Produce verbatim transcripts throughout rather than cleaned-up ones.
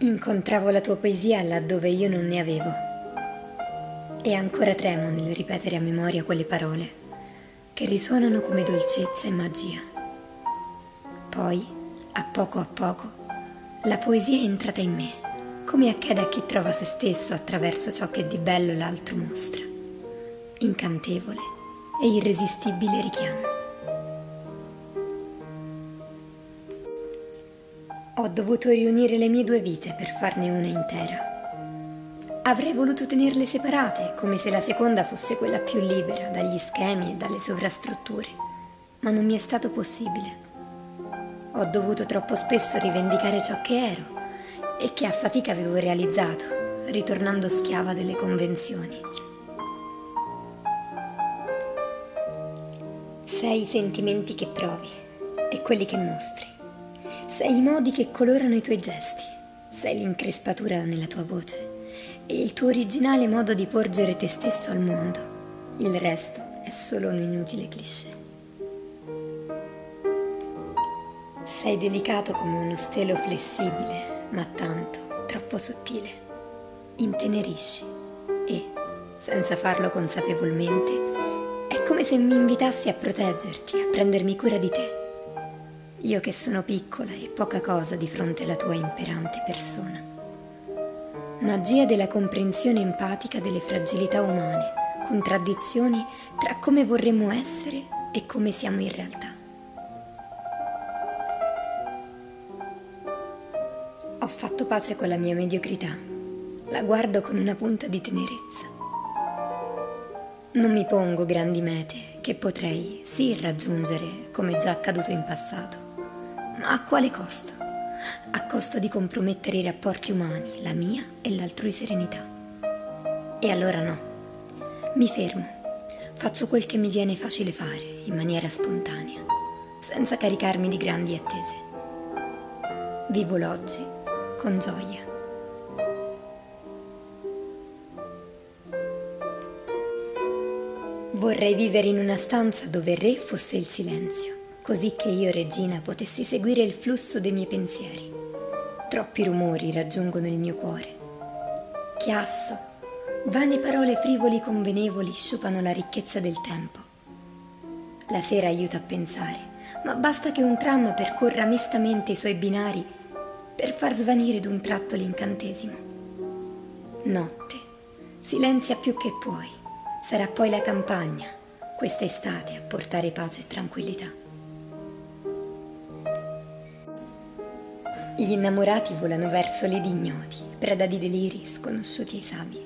Incontravo la tua poesia laddove io non ne avevo, e ancora tremo nel ripetere a memoria quelle parole che risuonano come dolcezza e magia. Poi, a poco a poco, la poesia è entrata in me, come accade a chi trova se stesso attraverso ciò che di bello l'altro mostra. Incantevole e irresistibile richiamo. Ho dovuto riunire le mie due vite per farne una intera. Avrei voluto tenerle separate, come se la seconda fosse quella più libera dagli schemi e dalle sovrastrutture, ma non mi è stato possibile. Ho dovuto troppo spesso rivendicare ciò che ero e che a fatica avevo realizzato, ritornando schiava delle convenzioni. Sei i sentimenti che provi e quelli che mostri. Sei i modi che colorano i tuoi gesti, sei l'increspatura nella tua voce e il tuo originale modo di porgere te stesso al mondo. Il resto è solo un inutile cliché. Sei delicato come uno stelo flessibile, ma tanto, troppo sottile. Intenerisci e, senza farlo consapevolmente, è come se mi invitassi a proteggerti, a prendermi cura di te. Io che sono piccola e poca cosa di fronte alla tua imperante persona. Magia della comprensione empatica delle fragilità umane, contraddizioni tra come vorremmo essere e come siamo in realtà. Ho fatto pace con la mia mediocrità, la guardo con una punta di tenerezza. Non mi pongo grandi mete che potrei, sì, raggiungere come già accaduto in passato. Ma a quale costo? A costo di compromettere i rapporti umani, la mia e l'altrui serenità. E allora no, mi fermo, faccio quel che mi viene facile fare, in maniera spontanea, senza caricarmi di grandi attese. Vivo l'oggi con gioia. Vorrei vivere in una stanza dove re fosse il silenzio, così che io, regina, potessi seguire il flusso dei miei pensieri. Troppi rumori raggiungono il mio cuore. Chiasso, vane parole frivoli convenevoli sciupano la ricchezza del tempo. La sera aiuta a pensare, ma basta che un tram percorra mestamente i suoi binari per far svanire d'un tratto l'incantesimo. Notte, silenzia più che puoi. Sarà poi la campagna, questa estate, a portare pace e tranquillità. Gli innamorati volano verso lidi ignoti, preda di deliri sconosciuti ai savi.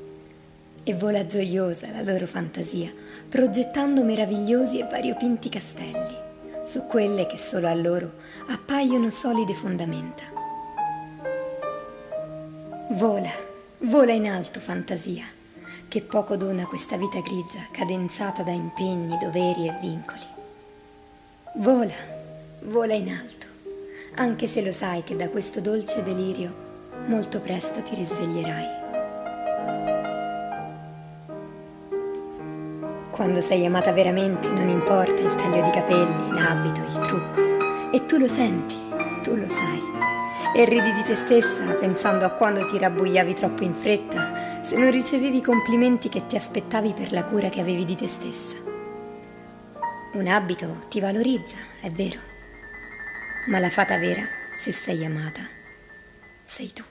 E vola gioiosa la loro fantasia, progettando meravigliosi e variopinti castelli, su quelle che solo a loro appaiono solide fondamenta. Vola, vola in alto fantasia, che poco dona questa vita grigia, cadenzata da impegni, doveri e vincoli. Vola, vola in alto. Anche se lo sai che da questo dolce delirio molto presto ti risveglierai. Quando sei amata veramente non importa il taglio di capelli, l'abito, il trucco, e tu lo senti, tu lo sai, e ridi di te stessa pensando a quando ti rabbuiavi troppo in fretta se non ricevevi i complimenti che ti aspettavi per la cura che avevi di te stessa. Un abito ti valorizza, è vero. Ma la fata vera, se sei amata, sei tu.